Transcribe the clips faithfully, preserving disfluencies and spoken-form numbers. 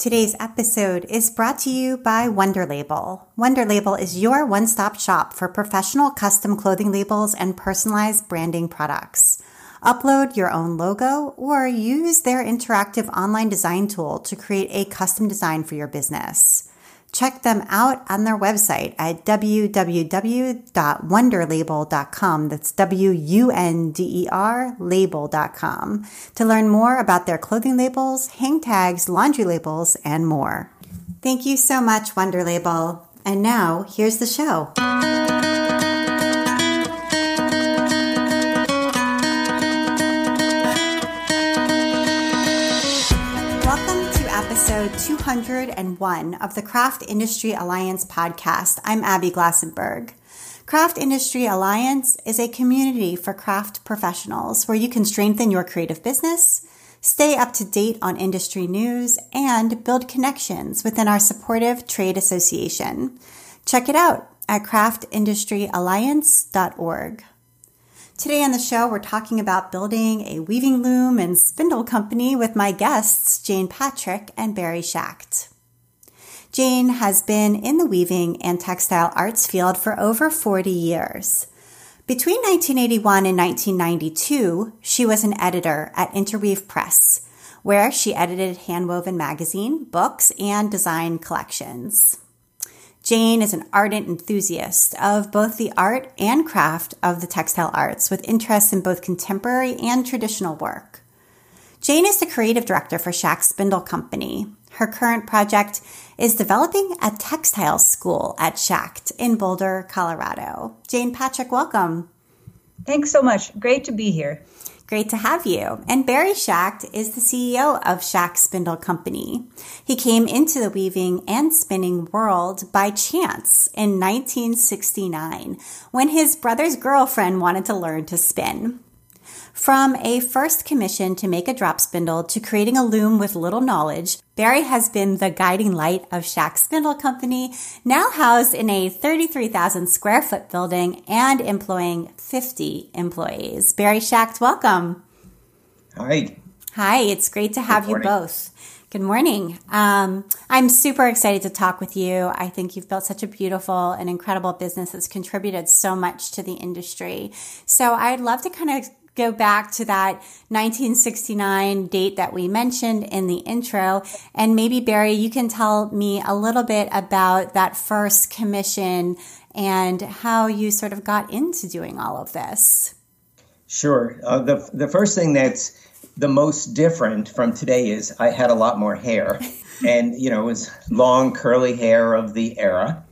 Today's episode is brought to you by Wonder Label. Wonder Label is your one-stop shop for professional custom clothing labels and personalized branding products. Upload your own logo or use their interactive online design tool to create a custom design for your business. Check them out on their website at w w w dot wonder label dot com. That's W U N D E R label dot com to learn more about their clothing labels, hang tags, laundry labels, and more. Thank you so much, Wonder Label. And now, here's the show. two oh one of the Craft Industry Alliance podcast. I'm Abby Glassenberg. Craft Industry Alliance is a community for craft professionals where you can strengthen your creative business, stay up to date on industry news, and build connections within our supportive trade association. Check it out at craft industry alliance dot org. Today on the show, we're talking about building a weaving loom and spindle company with my guests, Jane Patrick and Barry Schacht. Jane has been in the weaving and textile arts field for over forty years. Between nineteen eighty-one and nineteen ninety-two, she was an editor at Interweave Press, where she edited Handwoven magazine, books, and design collections. Jane is an ardent enthusiast of both the art and craft of the textile arts, with interests in both contemporary and traditional work. Jane is the creative director for Schacht Spindle Company. Her current project is developing a textile school at Schacht in Boulder, Colorado. Jane Patrick, welcome. Thanks so much. Great to be here. Great to have you. And Barry Schacht is the C E O of Schacht Spindle Company. He came into the weaving and spinning world by chance in nineteen sixty-nine when his brother's girlfriend wanted to learn to spin. From a first commission to make a drop spindle to creating a loom with little knowledge, Barry has been the guiding light of Schacht Spindle Company, now housed in a thirty-three thousand square foot building and employing fifty employees. Barry Schacht, welcome. Hi. Hi, it's great to have you both. Good morning. Um, I'm super excited to talk with you. I think you've built such a beautiful and incredible business that's contributed so much to the industry. So I'd love to kind of go back to that nineteen sixty-nine date that we mentioned in the intro. And maybe, Barry, you can tell me a little bit about that first commission and how you sort of got into doing all of this. Sure. Uh, the, the first thing that's the most different from today is I had a lot more hair. And, you know, it was long, curly hair of the era.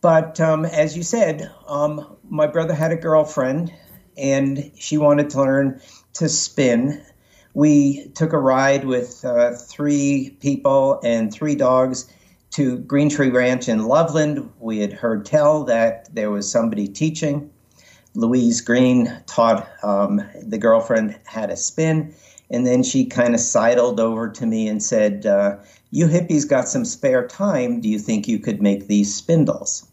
But um, as you said, um, my brother had a girlfriend, and she wanted to learn to spin. We took a ride with uh, three people and three dogs to Green Tree Ranch in Loveland. We had heard tell that there was somebody teaching. Louise Green taught um, the girlfriend how to spin, and then she kind of sidled over to me and said, uh, you hippies got some spare time. Do you think you could make these spindles?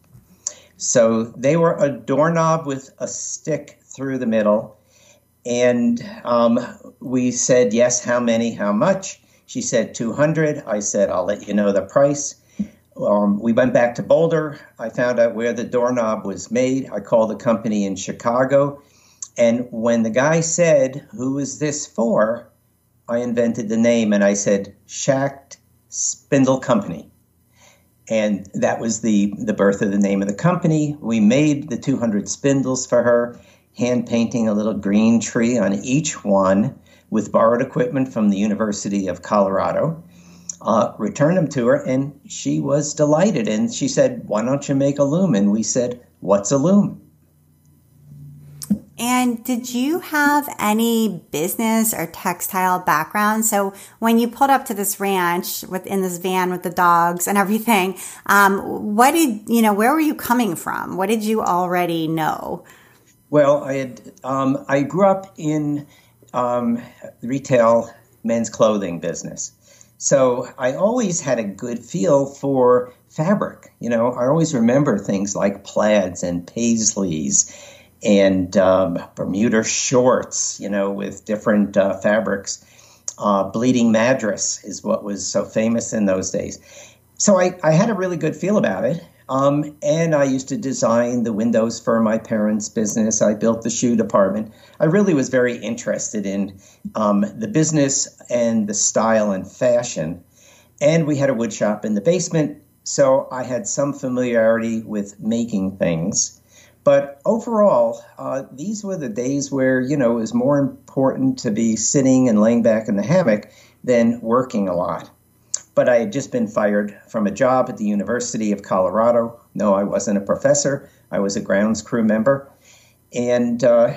So they were a doorknob with a stick through the middle, and um, we said, yes, how many, how much? She said two hundred. I said, I'll let you know the price. Um, we went back to Boulder. I found out where the doorknob was made. I called the company in Chicago, and when the guy said, who is this for, I invented the name, and I said, Schacht Spindle Company. And that was the, the birth of the name of the company. We made the two hundred spindles for her, hand painting a little green tree on each one with borrowed equipment from the University of Colorado, uh, returned them to her, and she was delighted. And she said, why don't you make a loom? And we said, what's a loom? And did you have any business or textile background? So when you pulled up to this ranch with, in this van with the dogs and everything, um, what did, you know, where were you coming from? What did you already know? Well, I had um, I grew up in um, retail men's clothing business, so I always had a good feel for fabric. You know, I always remember things like plaids and paisleys and um, Bermuda shorts, you know, with different uh, fabrics. Uh, bleeding Madras is what was so famous in those days. So I, I had a really good feel about it. Um, and I used to design the windows for my parents' business. I built the shoe department. I really was very interested in um, the business and the style and fashion. And we had a wood shop in the basement, so I had some familiarity with making things. But overall, uh, these were the days where, you know, it was more important to be sitting and laying back in the hammock than working a lot. But I had just been fired from a job at the University of Colorado. No, I wasn't a professor. I was a grounds crew member. And uh,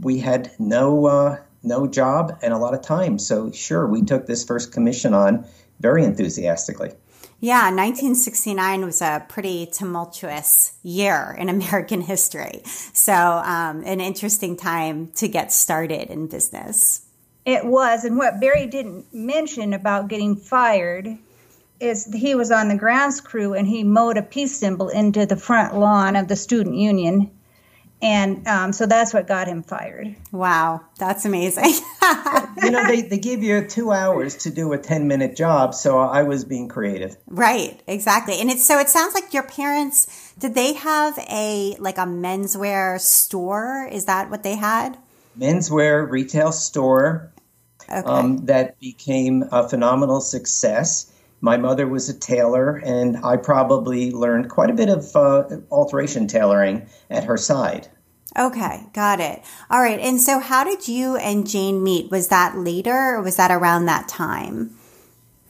we had no uh, no job and a lot of time. So, sure, we took this first commission on very enthusiastically. Yeah, nineteen sixty-nine was a pretty tumultuous year in American history. So um, an interesting time to get started in business. It was, and what Barry didn't mention about getting fired is he was on the grounds crew and he mowed a peace symbol into the front lawn of the student union, and um, so that's what got him fired. Wow, that's amazing. You know, they, they give you two hours to do a ten-minute job, so I was being creative. Right, exactly. And it's so it sounds like your parents, did they have a like a menswear store? Is that what they had? Menswear retail store. Okay. um, that became a phenomenal success. My mother was a tailor, and I probably learned quite a bit of uh, alteration tailoring at her side. Okay, got it. All right, and so how did you and Jane meet? Was that later, or was that around that time?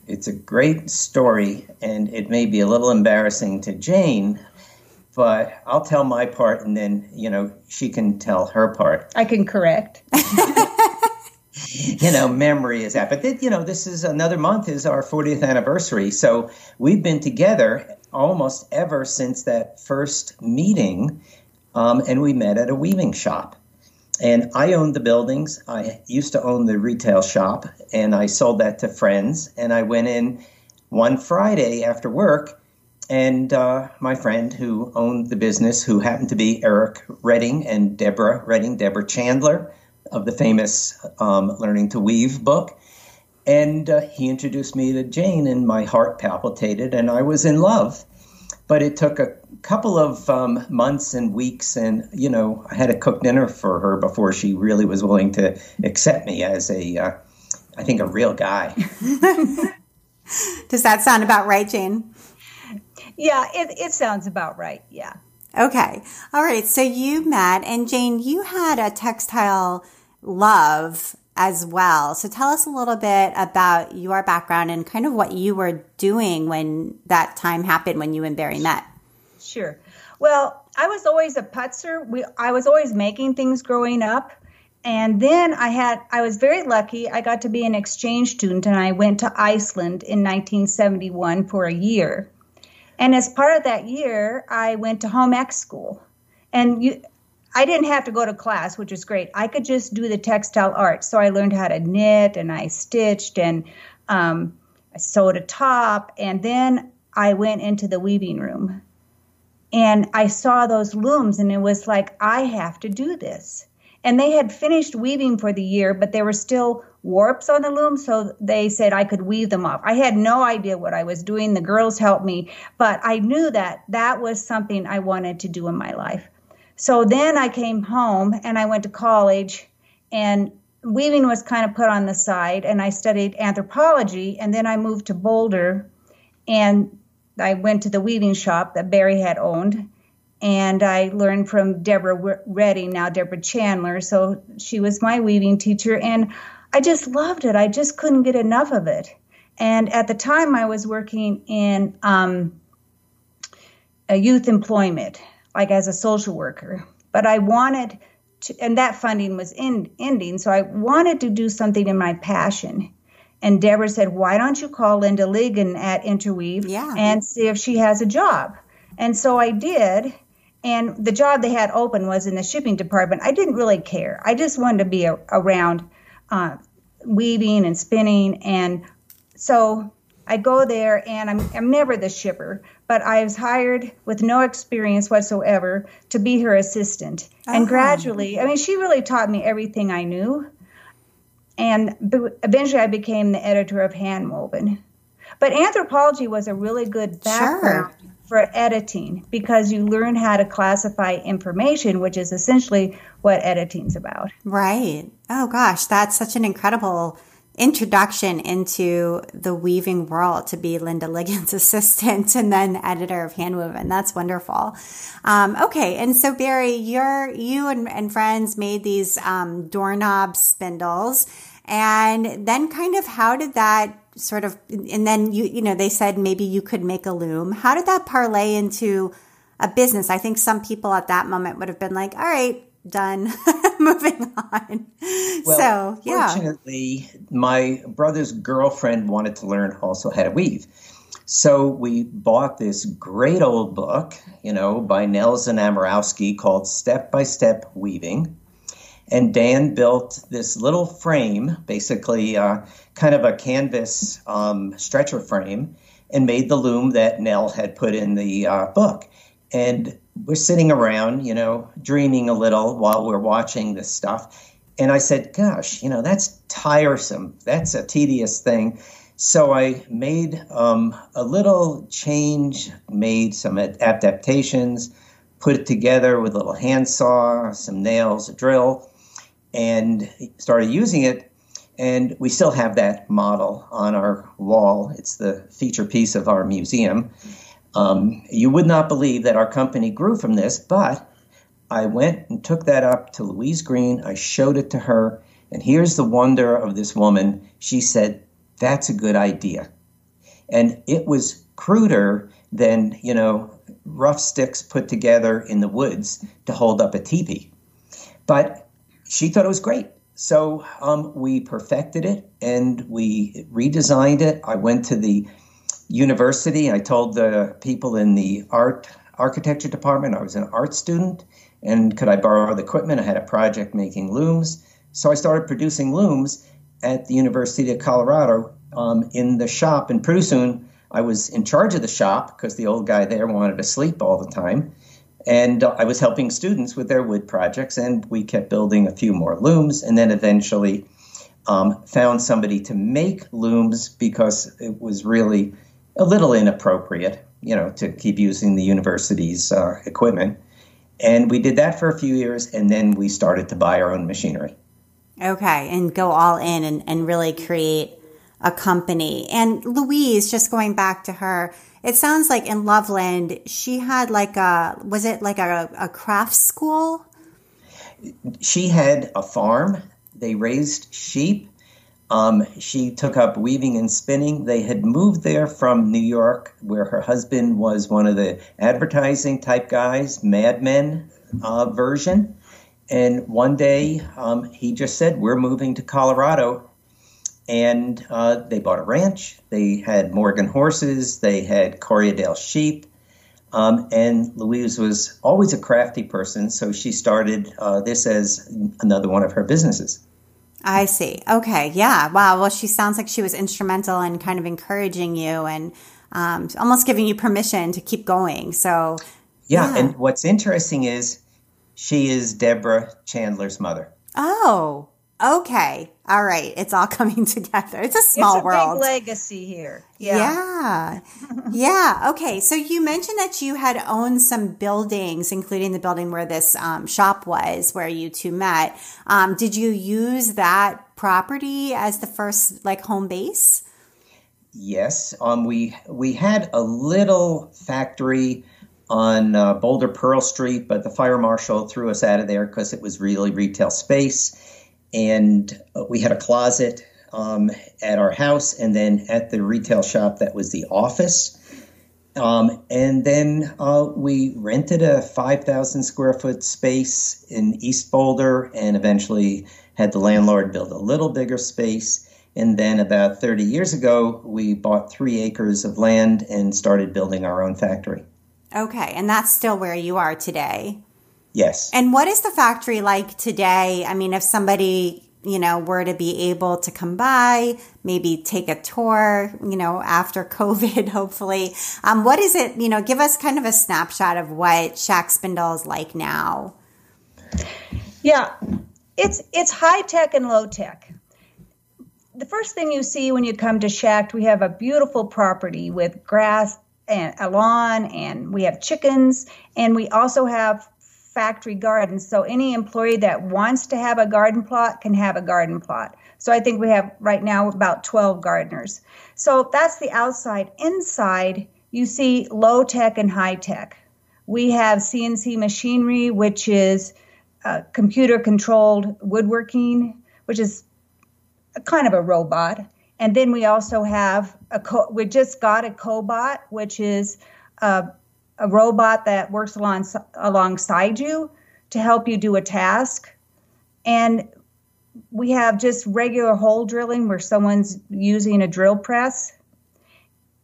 It's a great story, and it may be a little embarrassing to Jane, but I'll tell my part, and then, you know, she can tell her part. I can correct. You know, memory is that. But, then, you know, this is another month is our fortieth anniversary. So we've been together almost ever since that first meeting, um, and we met at a weaving shop. And I owned the buildings. I used to own the retail shop, and I sold that to friends. And I went in one Friday after work, and uh, my friend who owned the business, who happened to be Eric Redding and Deborah Redding, Deborah Chandler, of the famous um, Learning to Weave book. And uh, he introduced me to Jane, and my heart palpitated, and I was in love. But it took a couple of um, months and weeks, and, you know, I had to cook dinner for her before she really was willing to accept me as a, uh, I think, a real guy. Does that sound about right, Jane? Yeah, it, it sounds about right. Yeah. Okay. All right. So you met, and Jane, you had a textile love as well. So tell us a little bit about your background and kind of what you were doing when that time happened when you and Barry met. Sure. Well, I was always a putzer. We, I was always making things growing up. And then I had, I was very lucky. I got to be an exchange student, and I went to Iceland in nineteen seventy-one for a year. And as part of that year, I went to home ec school, and you, I didn't have to go to class, which was great. I could just do the textile arts. So I learned how to knit, and I stitched, and um, I sewed a top. And then I went into the weaving room, and I saw those looms, and it was like, I have to do this. And they had finished weaving for the year, but there were still warps on the loom, so they said I could weave them off. I had no idea what I was doing. The girls helped me, but I knew that that was something I wanted to do in my life. So then I came home, and I went to college, and weaving was kind of put on the side, and I studied anthropology, and then I moved to Boulder, and I went to the weaving shop that Barry had owned. And I learned from Deborah Redding, now Deborah Chandler. So she was my weaving teacher, and I just loved it. I just couldn't get enough of it. And at the time, I was working in um, a youth employment, like as a social worker. But I wanted to, and that funding was in, ending, so I wanted to do something in my passion. And Deborah said, why don't you call Linda Ligon at Interweave yeah. and see if she has a job? And so I did. And the job they had open was in the shipping department. I didn't really care. I just wanted to be a, around uh, weaving and spinning. And so I go there, and I'm, I'm never the shipper, but I was hired with no experience whatsoever to be her assistant. Uh-huh. And gradually, I mean, she really taught me everything I knew. and eventually I became the editor of Handwoven. But anthropology was a really good background sure. for editing, because you learn how to classify information, which is essentially what editing's about. Right. Oh, gosh, that's such an incredible introduction into the weaving world, to be Linda Ligon's assistant and then editor of Handwoven. That's wonderful. Um, okay. And so, Barry, you're, you and, and friends made these um, doorknob spindles. And then kind of how did that sort of, and then you, you know, they said maybe you could make a loom. How did that parlay into a business? I think some people at that moment would have been like, all right, done, moving on. Well, so, yeah. Fortunately, my brother's girlfriend wanted to learn also how to weave. So we bought this great old book, you know, by Nelson Amorowski called Step by Step Weaving. And Dan built this little frame, basically uh, kind of a canvas um, stretcher frame, and made the loom that Nell had put in the uh, book. And we're sitting around, you know, dreaming a little while we're watching this stuff. And I said, gosh, you know, that's tiresome. That's a tedious thing. So I made um, a little change, made some adaptations, put it together with a little handsaw, some nails, a drill, and started using it. And we still have that model on our wall. It's the feature piece of our museum. Um, you would not believe that our company grew from this, but I went and took that up to Louise Green. I showed it to her. And here's the wonder of this woman. She said, that's a good idea. And it was cruder than, you know, rough sticks put together in the woods to hold up a teepee. But she thought it was great. So um, we perfected it and we redesigned it. I went to the university. I told the people in the art architecture department I was an art student and could I borrow the equipment. I had a project making looms. So I started producing looms at the University of Colorado um, in the shop. And pretty soon I was in charge of the shop because the old guy there wanted to sleep all the time. And uh, I was helping students with their wood projects, and we kept building a few more looms, and then eventually um, found somebody to make looms because it was really a little inappropriate, you know, to keep using the university's uh, equipment. And we did that for a few years, and then we started to buy our own machinery. Okay, and go all in and, and really create a company. And Louise, just going back to her, it sounds like in Loveland, she had like a, was it like a, a craft school? She had a farm. They raised sheep. Um, she took up weaving and spinning. They had moved there from New York, where her husband was one of the advertising type guys, Mad Men uh, version. And one day um, he just said, we're moving to Colorado. And uh, they bought a ranch. They had Morgan horses. They had Corriedale sheep. Um, and Louise was always a crafty person, so she started uh, this as another one of her businesses. I see. Okay. Yeah. Wow. Well, she sounds like she was instrumental in kind of encouraging you and um, almost giving you permission to keep going. So, yeah. yeah. And what's interesting is she is Deborah Chandler's mother. Oh, okay. All right. It's all coming together. It's a small it's a world. Big legacy here. Yeah. Yeah. yeah. Okay. So you mentioned that you had owned some buildings, including the building where this um, shop was, where you two met. Um, did you use that property as the first like home base? Yes. Um, we, we had a little factory on uh, Boulder Pearl Street, but the fire marshal threw us out of there because it was really retail space. And we had a closet um, at our house and then at the retail shop that was the office. Um, and then uh, we rented a five thousand square foot space in East Boulder and eventually had the landlord build a little bigger space. And then about thirty years ago, we bought three acres of land and started building our own factory. Okay. And that's still where you are today? Yes. And what is the factory like today? I mean, if somebody, you know, were to be able to come by, maybe take a tour, you know, after COVID, hopefully, um, what is it, you know, give us kind of a snapshot of what Schacht Spindle is like now. Yeah, it's, it's high tech and low tech. the first thing you see when you come to Schacht, we have a beautiful property with grass and a lawn, and we have chickens, and we also have factory gardens. So any employee that wants to have a garden plot can have a garden plot. So I think we have right now about twelve gardeners. So that's the outside. Inside, you see low tech and high tech. We have C N C machinery, which is uh, computer controlled woodworking, which is a kind of a robot. And then we also have a co- we just got a cobot, which is a, a robot that works along, alongside you to help you do a task. And we have just regular hole drilling where someone's using a drill press.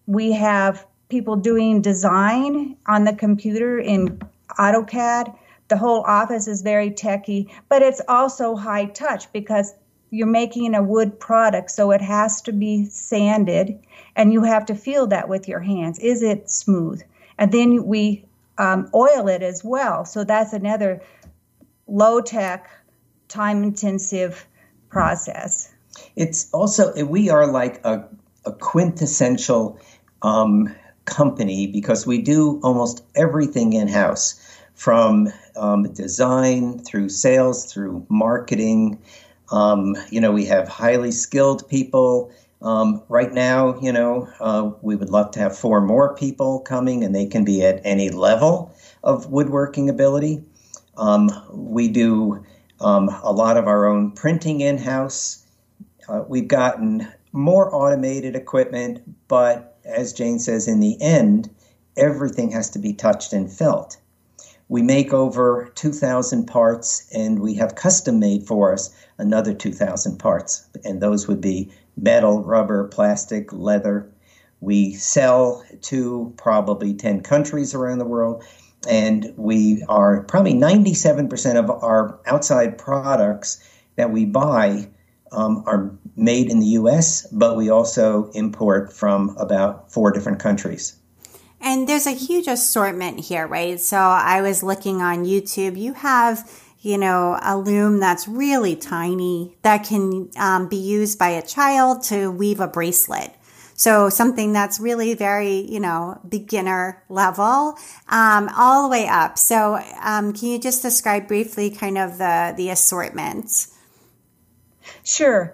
We have people doing design on the computer in AutoCAD. The whole office is very techy, but it's also high touch because you're making a wood product, so it has to be sanded, and you have to feel that with your hands. Is it smooth? And then we um, oil it as well. So that's another low-tech, time-intensive process. It's also, we are like a, a quintessential um, company because we do almost everything in-house, from um, design through sales, through marketing. Um, you know, we have highly skilled people. Um, right now, you know, uh, we would love to have four more people coming, and they can be at any level of woodworking ability. Um, we do um, a lot of our own printing in-house. Uh, we've gotten more automated equipment, but as Jane says, in the end, everything has to be touched and felt. We make over two thousand parts, and we have custom made for us another two thousand parts, and those would be metal, rubber, plastic, leather. We sell to probably ten countries around the world, and we are probably ninety-seven percent of our outside products that we buy um, are made in the U S, but we also import from about four different countries. And there's a huge assortment here, right? So I was looking on YouTube. You have, you know, a loom that's really tiny that can um, be used by a child to weave a bracelet. So something that's really very, you know, beginner level, um, all the way up. So um, can you just describe briefly kind of the, the assortment? Sure.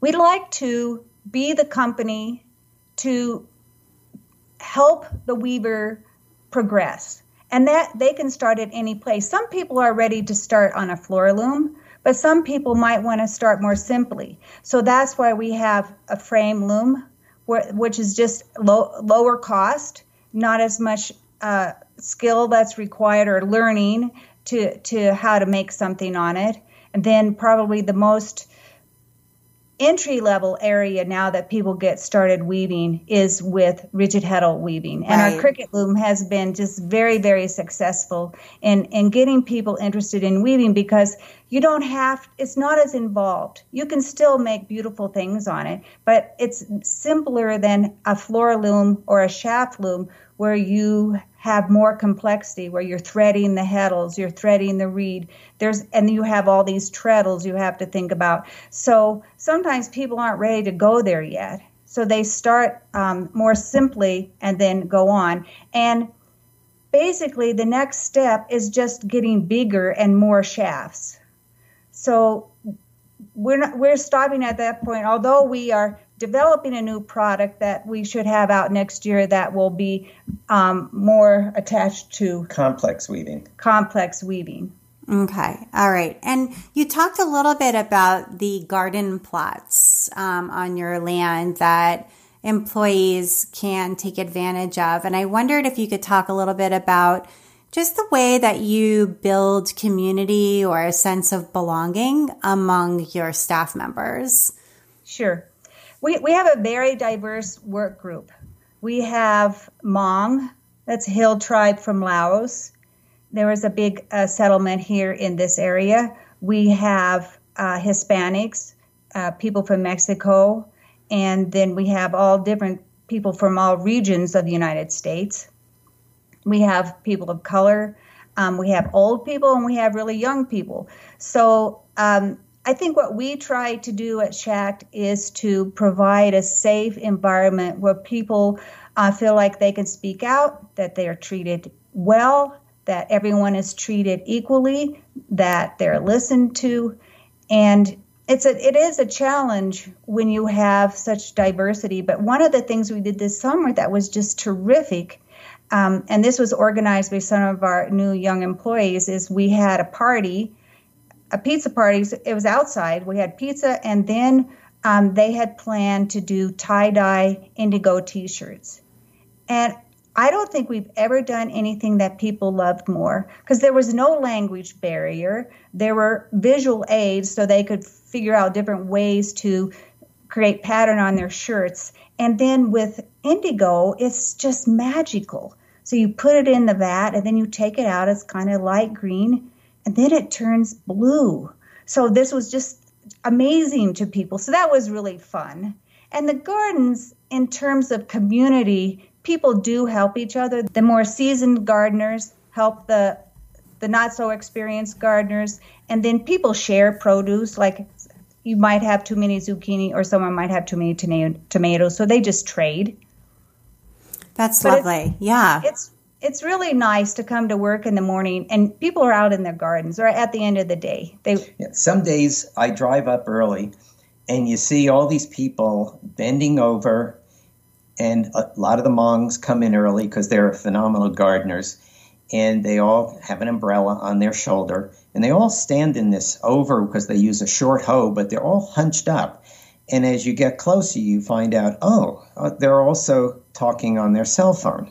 We'd like to be the company to help the weaver progress, and that they can start at any place. Some people are ready to start on a floor loom, but some people might want to start more simply. So that's why we have a frame loom, which is just low, lower cost, not as much uh, skill that's required or learning to, to how to make something on it. And then probably the most entry-level area now that people get started weaving is with rigid heddle weaving. And right. Our Cricket Loom has been just very, very successful in, in getting people interested in weaving because you don't have, it's not as involved. You can still make beautiful things on it, but it's simpler than a floor loom or a shaft loom where you have more complexity, where you're threading the heddles, you're threading the reed, there's and you have all these treadles you have to think about. So sometimes people aren't ready to go there yet. So they start um, more simply and then go on. And basically the next step is just getting bigger and more shafts. So we're not, we're stopping at that point, although we are developing a new product that we should have out next year that will be um, more attached to complex weaving. Complex weaving. Okay. All right. And you talked a little bit about the garden plots um, on your land that employees can take advantage of. And I wondered if you could talk a little bit about just the way that you build community or a sense of belonging among your staff members. Sure. We we have a very diverse work group. We have Hmong, that's Hill tribe from Laos. There is a big uh, settlement here in this area. We have uh, Hispanics, uh, people from Mexico, and then we have all different people from all regions of the United States. We have people of color. Um, we have old people, and we have really young people. So um, I think what we try to do at Schacht is to provide a safe environment where people uh, feel like they can speak out, that they are treated well, that everyone is treated equally, that they're listened to. And it's a, it is a challenge when you have such diversity. But one of the things we did this summer that was just terrific, um, and this was organized by some of our new young employees, is we had a party, a pizza party. It was outside. We had pizza, and then um, they had planned to do tie-dye indigo T-shirts. And I don't think we've ever done anything that people loved more, because there was no language barrier. There were visual aids so they could figure out different ways to create pattern on their shirts. And then with indigo, it's just magical. So you put it in the vat and then you take it out. It's kind of light green and then it turns blue. So this was just amazing to people. So that was really fun. And the gardens, in terms of community, people do help each other. The more seasoned gardeners help the the not-so-experienced gardeners. And then people share produce, like you might have too many zucchini or someone might have too many tona- tomatoes. So they just trade. That's but lovely. It's, yeah. It's it's really nice to come to work in the morning, and people are out in their gardens or at the end of the day. They yeah, some days I drive up early, and you see all these people bending over. And a lot of the monks come in early because they're phenomenal gardeners, and they all have an umbrella on their shoulder, and they all stand in this over because they use a short hoe, but they're all hunched up. And as you get closer, you find out, oh, they're also talking on their cell phone.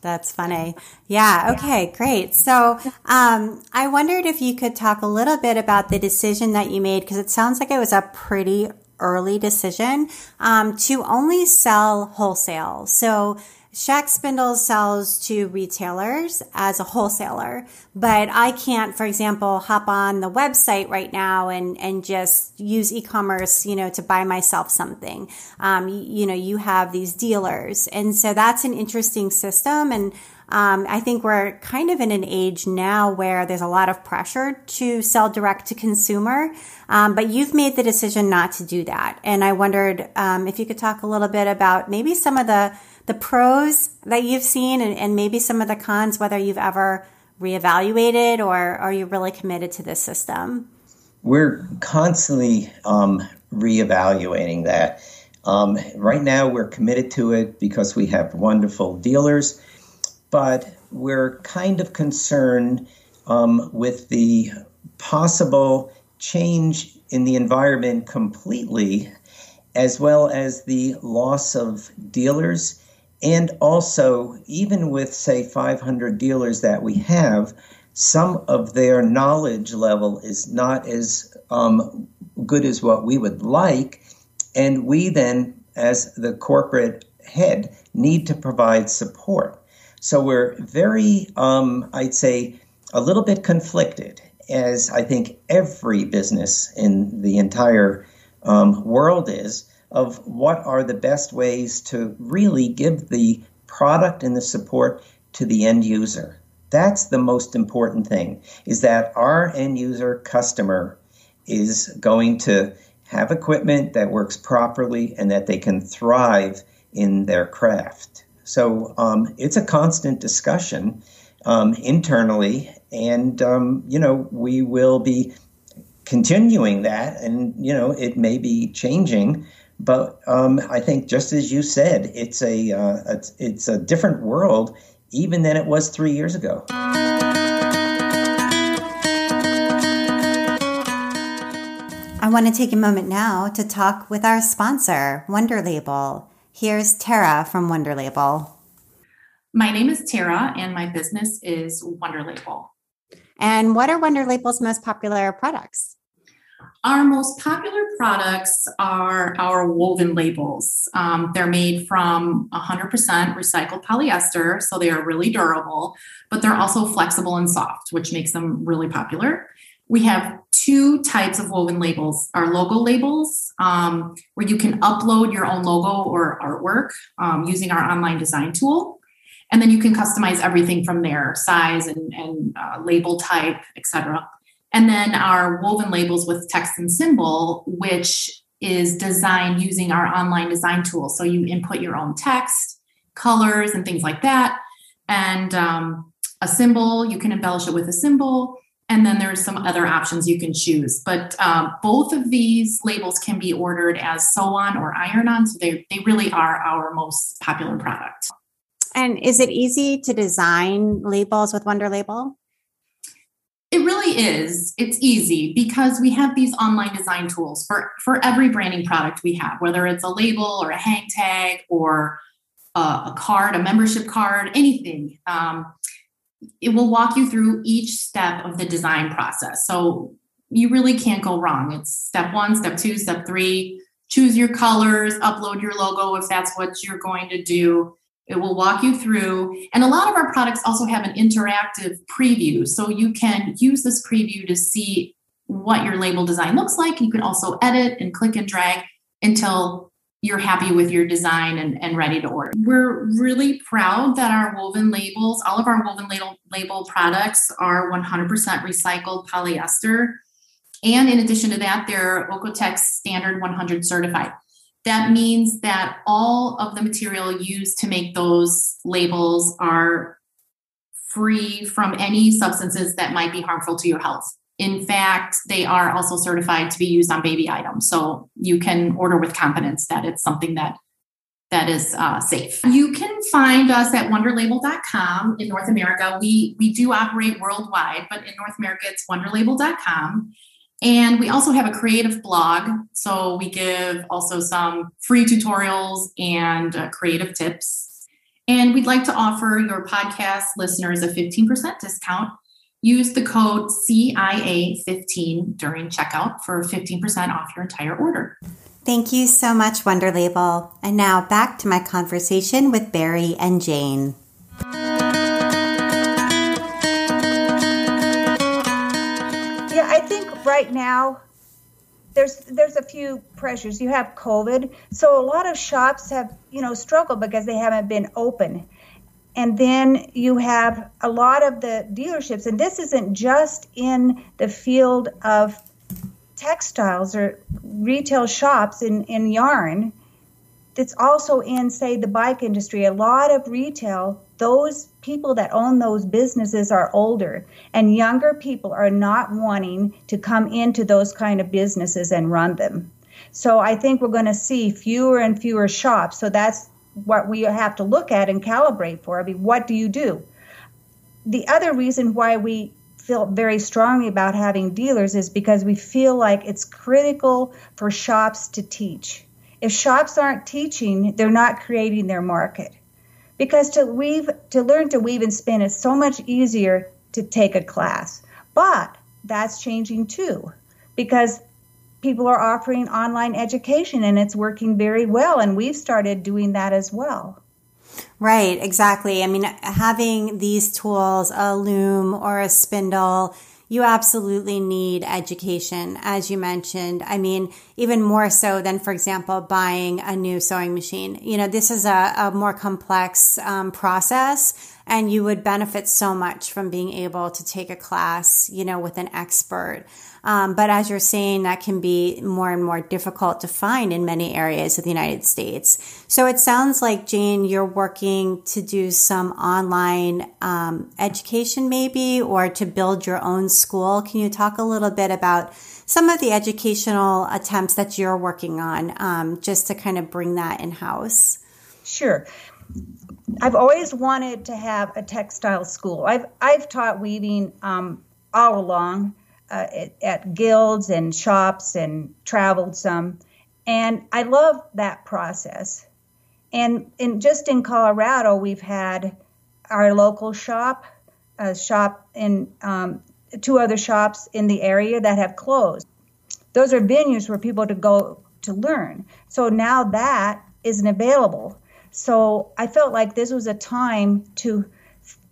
That's funny. Yeah. Okay, great. So um, I wondered if you could talk a little bit about the decision that you made, because it sounds like it was a pretty early decision um, to only sell wholesale. So Schacht Spindle sells to retailers as a wholesaler, but I can't, for example, hop on the website right now and, and just use e-commerce, you know, to buy myself something. Um, you, you know, you have these dealers. And so that's an interesting system. And Um, I think we're kind of in an age now where there's a lot of pressure to sell direct to consumer, um, but you've made the decision not to do that. And I wondered um, if you could talk a little bit about maybe some of the, the pros that you've seen and, and maybe some of the cons, whether you've ever reevaluated or are you really committed to this system? We're constantly um, reevaluating that. Um, right now, we're committed to it because we have wonderful dealers. But we're kind of concerned um, with the possible change in the environment completely, as well as the loss of dealers. And also, even with, say, five hundred dealers that we have, some of their knowledge level is not as um, good as what we would like. And we then, as the corporate head, need to provide support. So we're very, um, I'd say, a little bit conflicted, as I think every business in the entire um, world is, of what are the best ways to really give the product and the support to the end user. That's the most important thing, is that our end user customer is going to have equipment that works properly and that they can thrive in their craft. So um, it's a constant discussion um, internally, and, um, you know, we will be continuing that, and, you know, it may be changing. But um, I think, just as you said, it's a, uh, it's, it's a different world even than it was three years ago. I want to take a moment now to talk with our sponsor, Wonder Label. Here's Tara from Wonder Label. My name is Tara, and my business is Wonder Label. And what are Wonder Label's most popular products? Our most popular products are our woven labels. Um, they're made from one hundred percent recycled polyester, so they are really durable, but they're also flexible and soft, which makes them really popular. We have two types of woven labels, our logo labels, um, where you can upload your own logo or artwork um, using our online design tool. And then you can customize everything from there, size and, and uh, label type, et cetera. And then our woven labels with text and symbol, which is designed using our online design tool. So you input your own text, colors, and things like that. And um, a symbol, you can embellish it with a symbol. And then there's some other options you can choose. But um, both of these labels can be ordered as sew-on or iron-on. So they, they really are our most popular product. And is it easy to design labels with Wonder Label? It really is. It's easy because we have these online design tools for, for every branding product we have, whether it's a label or a hang tag or a, a card, a membership card, anything. Um, it will walk you through each step of the design process. So you really can't go wrong. It's step one, step two, step three. Choose your colors, upload your logo if that's what you're going to do. It will walk you through. And a lot of our products also have an interactive preview. So you can use this preview to see what your label design looks like. You can also edit and click and drag until you're happy with your design and, and ready to order. We're really proud that our woven labels, all of our woven label, label products are one hundred percent recycled polyester. And in addition to that, they're Okotex Standard one hundred certified. That means that all of the material used to make those labels are free from any substances that might be harmful to your health. In fact, they are also certified to be used on baby items. So you can order with confidence that it's something that, that is uh, safe. You can find us at wonder label dot com in North America. We, we do operate worldwide, but in North America, it's wonder label dot com. And we also have a creative blog. So we give also some free tutorials and uh, creative tips. And we'd like to offer your podcast listeners a fifteen percent discount. Use the code C I A fifteen during checkout for fifteen percent off your entire order. Thank you so much, Wonder Label. And now back to my conversation with Barry and Jane. Right now, there's there's a few pressures. You have COVID, so a lot of shops have, you know, struggled because they haven't been open. And then you have a lot of the dealerships, and this isn't just in the field of textiles or retail shops in, in yarn. It's also in, say, the bike industry. A lot of retail, those people that own those businesses are older, and younger people are not wanting to come into those kind of businesses and run them. So I think we're going to see fewer and fewer shops. So that's what we have to look at and calibrate for. I mean, what do you do? The other reason why we feel very strongly about having dealers is because we feel like it's critical for shops to teach. If shops aren't teaching, they're not creating their market. Because to weave, to learn to weave and spin is so much easier to take a class. But that's changing too, because people are offering online education and it's working very well. And we've started doing that as well. Right, exactly. I mean, having these tools, a loom or a spindle, you absolutely need education, as you mentioned. I mean, even more so than, for example, buying a new sewing machine. You know, this is a, a more complex um, process, and you would benefit so much from being able to take a class, you know, with an expert. Um, but as you're saying, that can be more and more difficult to find in many areas of the United States. So it sounds like, Jane, you're working to do some online um, education maybe, or to build your own school. Can you talk a little bit about some of the educational attempts that you're working on, um, just to kind of bring that in-house? Sure. I've always wanted to have a textile school. I've I've taught weaving um, all along uh, at, at guilds and shops and traveled some. And I love that process. And in, just in Colorado, we've had our local shop, a shop in um, two other shops in the area that have closed. Those are venues for people to go to learn. So now that isn't available. So I felt like this was a time to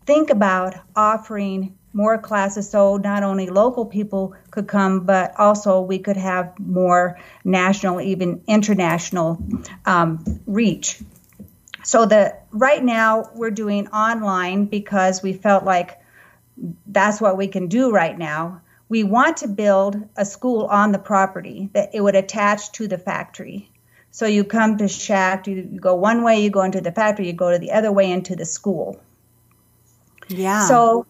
think about offering more classes so not only local people could come, but also we could have more national, even international um, reach. So the right now we're doing online because we felt like that's what we can do right now. we want to build a school on the property that it would attach to the factory. So you come to Schacht, you go one way, you go into the factory, you go to the other way into the school. Yeah. So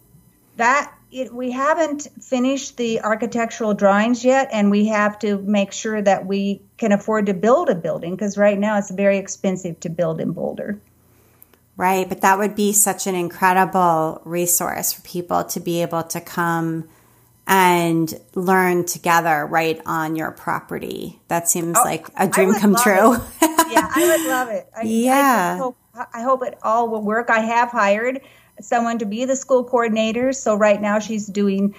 that it, we haven't finished the architectural drawings yet, and we have to make sure that we can afford to build a building, because right now it's very expensive to build in Boulder. Right, but that would be such an incredible resource for people to be able to come and learn together right on your property. That seems oh, like a dream come true. Yeah, I would love it. I, yeah. I, I, hope, I hope it all will work. I have hired someone to be the school coordinator. So right now she's doing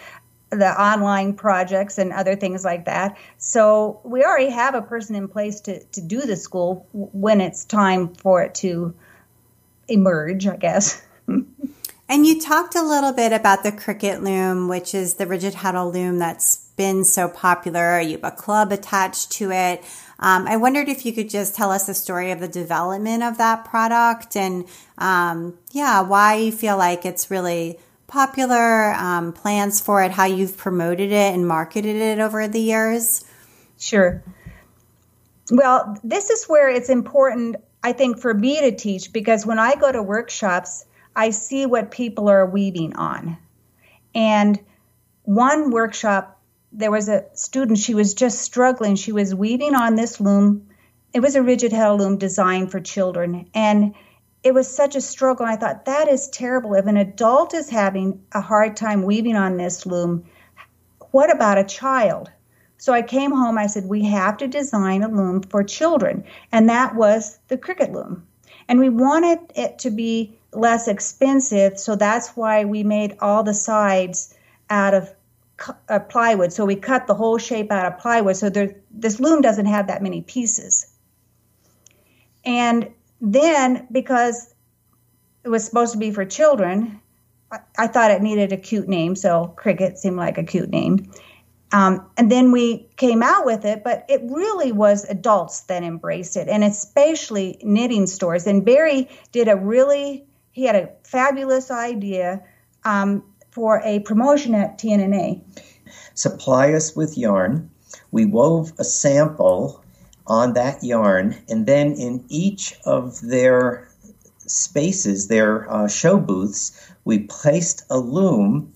the online projects and other things like that. So we already have a person in place to, to do the school when it's time for it to emerge, I guess. And you talked a little bit about the Cricket Loom, which is the rigid heddle loom that's been so popular. You have a club attached to it. Um, I wondered if you could just tell us the story of the development of that product and, um, yeah, why you feel like it's really popular, um, plans for it, how you've promoted it and marketed it over the years. Sure. Well, this is where it's important, I think, for me to teach, because when I go to workshops, I see what people are weaving on. And one workshop, there was a student, she was just struggling. She was weaving on this loom. It was a rigid heddle loom designed for children. And it was such a struggle. I thought, that is terrible. If an adult is having a hard time weaving on this loom, what about a child? So I came home, I said, we have to design a loom for children. And that was the Cricket Loom. And we wanted it to be less expensive, so that's why we made all the sides out of uh, plywood. So we cut the whole shape out of plywood, so there, this loom doesn't have that many pieces. And then, because it was supposed to be for children, I, I thought it needed a cute name, so Cricket seemed like a cute name. Um, and then we came out with it, but it really was adults that embraced it, and especially knitting stores. And Barry did a really He had a fabulous idea um, for a promotion at T N N A. Supply us with yarn. We wove a sample on that yarn, and then in each of their spaces, their uh, show booths, we placed a loom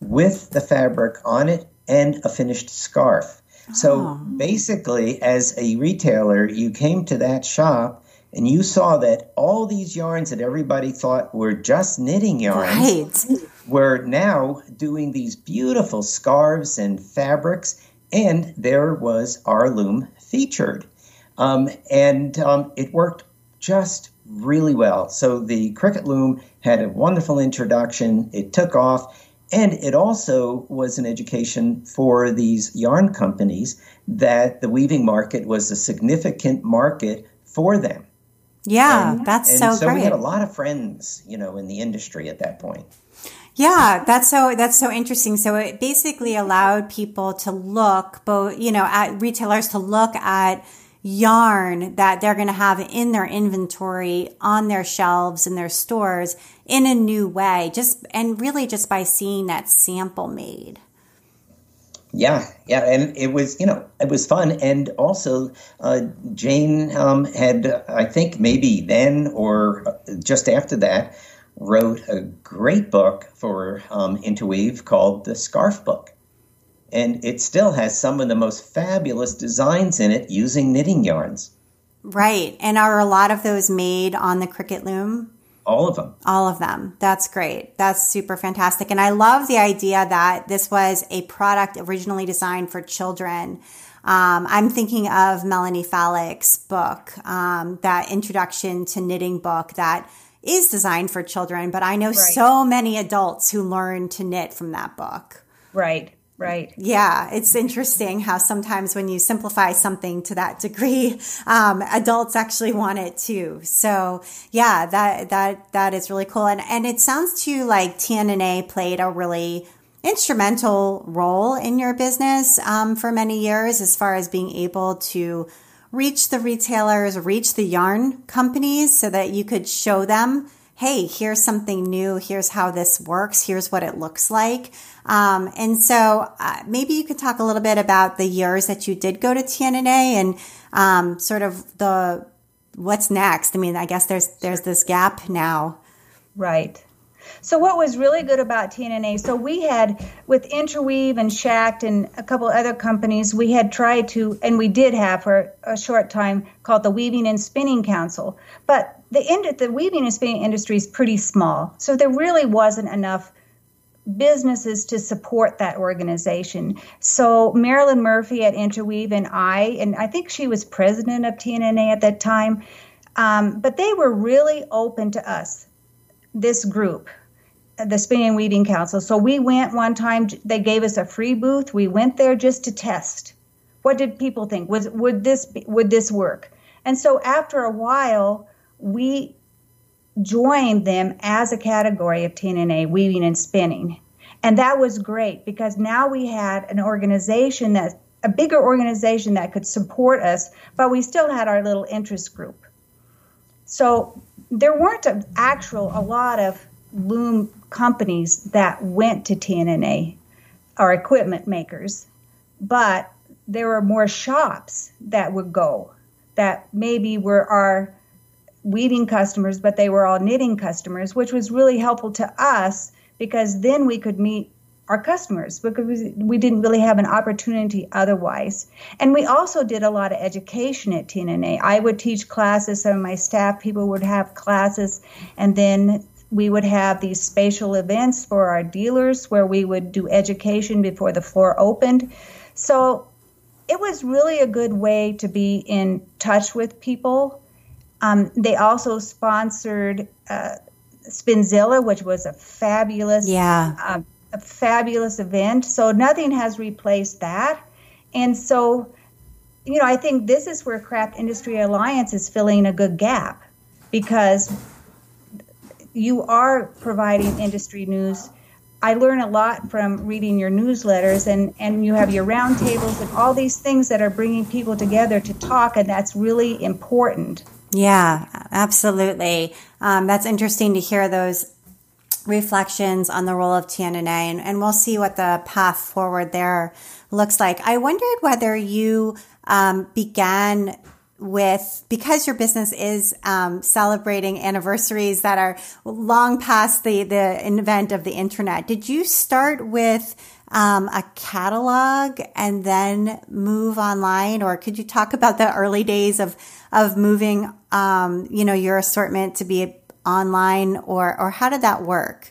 with the fabric on it and a finished scarf. Oh. So basically, as a retailer, you came to that shop and you saw that all these yarns that everybody thought were just knitting yarns right. were now doing these beautiful scarves and fabrics, and there was our loom featured. Um, and um, it worked just really well. So the Cricket Loom had a wonderful introduction. It took off, and it also was an education for these yarn companies that the weaving market was a significant market for them. Yeah, and, that's and so, so great. We had a lot of friends, you know, in the industry at that point. Yeah, that's so that's so interesting. So it basically allowed people to look, both, you know, at retailers to look at yarn that they're going to have in their inventory, on their shelves, in their stores in a new way, just and really just by seeing that sample made. Yeah, yeah, and it was, you know, it was fun, and also uh, Jane um, had, uh, I think maybe then or just after that, wrote a great book for um, Interweave called The Scarf Book, and it still has some of the most fabulous designs in it using knitting yarns. Right, and are a lot of those made on the Cricket Loom? All of them. All of them. That's great. That's super fantastic. And I love the idea that this was a product originally designed for children. Um, I'm thinking of Melanie Fallick's book, um, that introduction to knitting book that is designed for children, but I know right. so many adults who learn to knit from that book. Right, right. Yeah. It's interesting how sometimes when you simplify something to that degree, um, adults actually want it too. So yeah, that, that, that is really cool. And, and it sounds to you like T N N A played a really instrumental role in your business, um, for many years, as far as being able to reach the retailers, reach the yarn companies so that you could show them, hey, here's something new. Here's how this works. Here's what it looks like. Um, and so uh, maybe you could talk a little bit about the years that you did go to T N N A and um, sort of the what's next. I mean, I guess there's there's this gap now. Right. So what was really good about T N N A, so we had, with Interweave and Schacht and a couple other companies, we had tried to, and we did have for a short time, called the Weaving and Spinning Council. But the end, the weaving and spinning industry is pretty small, so there really wasn't enough businesses to support that organization. So Marilyn Murphy at Interweave and I, and I think she was president of T N N A at that time, um, but they were really open to us, this group, the Spinning and Weaving Council. So we went one time, they gave us a free booth. We went there just to test. What did people think? Was, would this be, would this work? And so after a while, we joined them as a category of T N N A, weaving and spinning. And that was great because now we had an organization that, a bigger organization that could support us, but we still had our little interest group. So there weren't an actual, a lot of loom companies that went to T N N A or equipment makers, but there were more shops that would go that maybe were our weaving customers, but they were all knitting customers, which was really helpful to us because then we could meet our customers because we didn't really have an opportunity otherwise. And we also did a lot of education at T N N A. I would teach classes, some of my staff people would have classes, and then we would have these spatial events for our dealers where we would do education before the floor opened. So it was really a good way to be in touch with people. Um, they also sponsored uh, Spinzilla, which was a fabulous yeah. um, a fabulous event. So nothing has replaced that. And so, you know, I think this is where Craft Industry Alliance is filling a good gap because you are providing industry news. I learn a lot from reading your newsletters and, and you have your roundtables and all these things that are bringing people together to talk. And that's really important. Yeah, absolutely. Um, that's interesting to hear those reflections on the role of T N N A, and, and we'll see what the path forward there looks like. I wondered whether you um, began with, because your business is um, celebrating anniversaries that are long past the, the advent of the internet, did you start with um, a catalog and then move online? Or could you talk about the early days of, of moving, um, you know, your assortment to be a online, or or how did that work?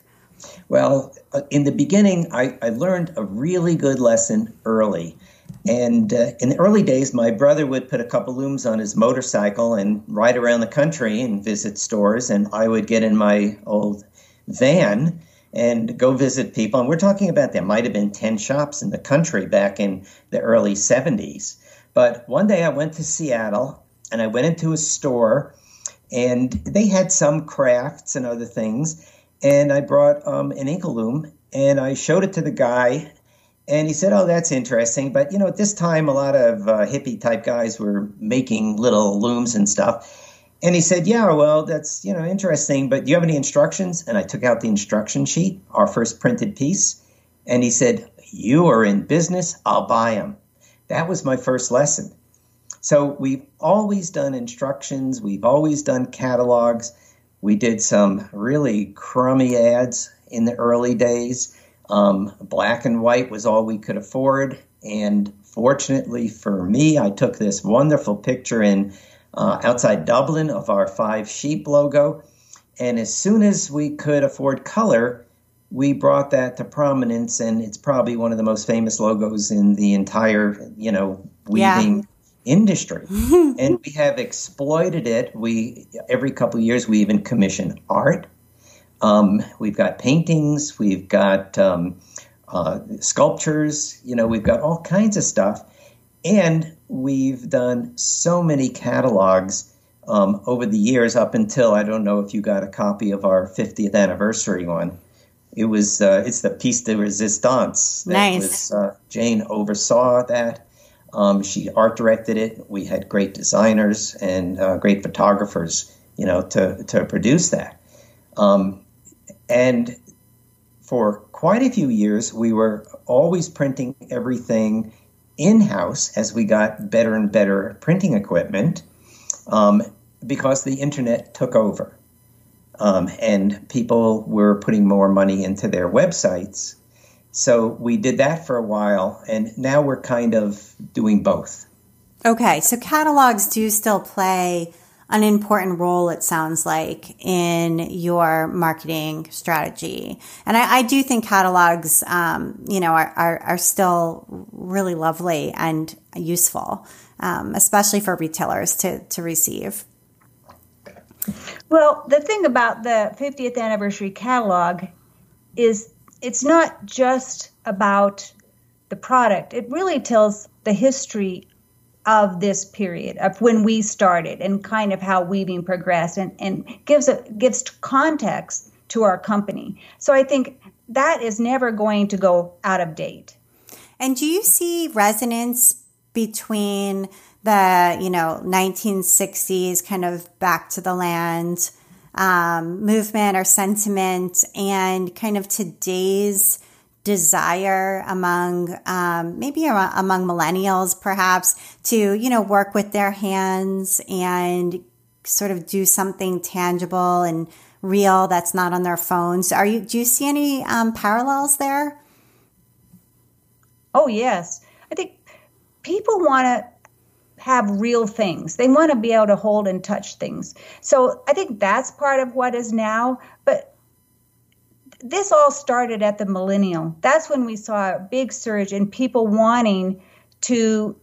Well, in the beginning, I, I learned a really good lesson early. And uh, in the early days, my brother would put a couple looms on his motorcycle and ride around the country and visit stores. And I would get in my old van and go visit people. And we're talking about there might have been ten shops in the country back in the early seventies. But one day I went to Seattle and I went into a store. And they had some crafts and other things. And I brought um, an ankle loom and I showed it to the guy. And he said, oh, that's interesting. But, you know, at this time, a lot of uh, hippie type guys were making little looms and stuff. And he said, yeah, well, that's, you know, interesting. But do you have any instructions? And I took out the instruction sheet, our first printed piece. And he said, you are in business. I'll buy them. That was my first lesson. So we've always done instructions. We've always done catalogs. We did some really crummy ads in the early days. Um, black and white was all we could afford. And fortunately for me, I took this wonderful picture in uh, outside Dublin of our five sheep logo. And as soon as we could afford color, we brought that to prominence. And it's probably one of the most famous logos in the entire, you know, weaving yeah. industry. And we have exploited it. We every couple of years we even commission art. Um, we've got paintings, we've got um, uh, sculptures, you know, we've got all kinds of stuff. And we've done so many catalogs um, over the years up until, I don't know if you got a copy of our fiftieth anniversary one. It was, uh, it's the piece de resistance. That nice. Was, uh, Jane oversaw that. Um, she art directed it. We had great designers and uh, great photographers, you know, to, to produce that. Um, and for quite a few years, we were always printing everything in-house as we got better and better printing equipment, um, because the internet took over. Um, and people were putting more money into their websites. So we did that for a while, and now we're kind of doing both. Okay, so catalogs do still play an important role, it sounds like, in your marketing strategy. And I, I do think catalogs, um, you know, are, are, are still really lovely and useful, um, especially for retailers to, to receive. Well, the thing about the fiftieth anniversary catalog is it's not just about the product. It really tells the history of this period, of when we started and kind of how weaving progressed, and, and gives a, gives context to our company. So I think that is never going to go out of date. And do you see resonance between the, you know, nineteen sixties kind of back to the land um, movement or sentiment, and kind of today's desire among um, maybe among millennials perhaps to, you know, work with their hands and sort of do something tangible and real that's not on their phones? Are you, do you see any um, parallels there? Oh, yes. I think people want to have real things. They want to be able to hold and touch things. So I think that's part of what is now. But this all started at the millennial. That's when we saw a big surge in people wanting to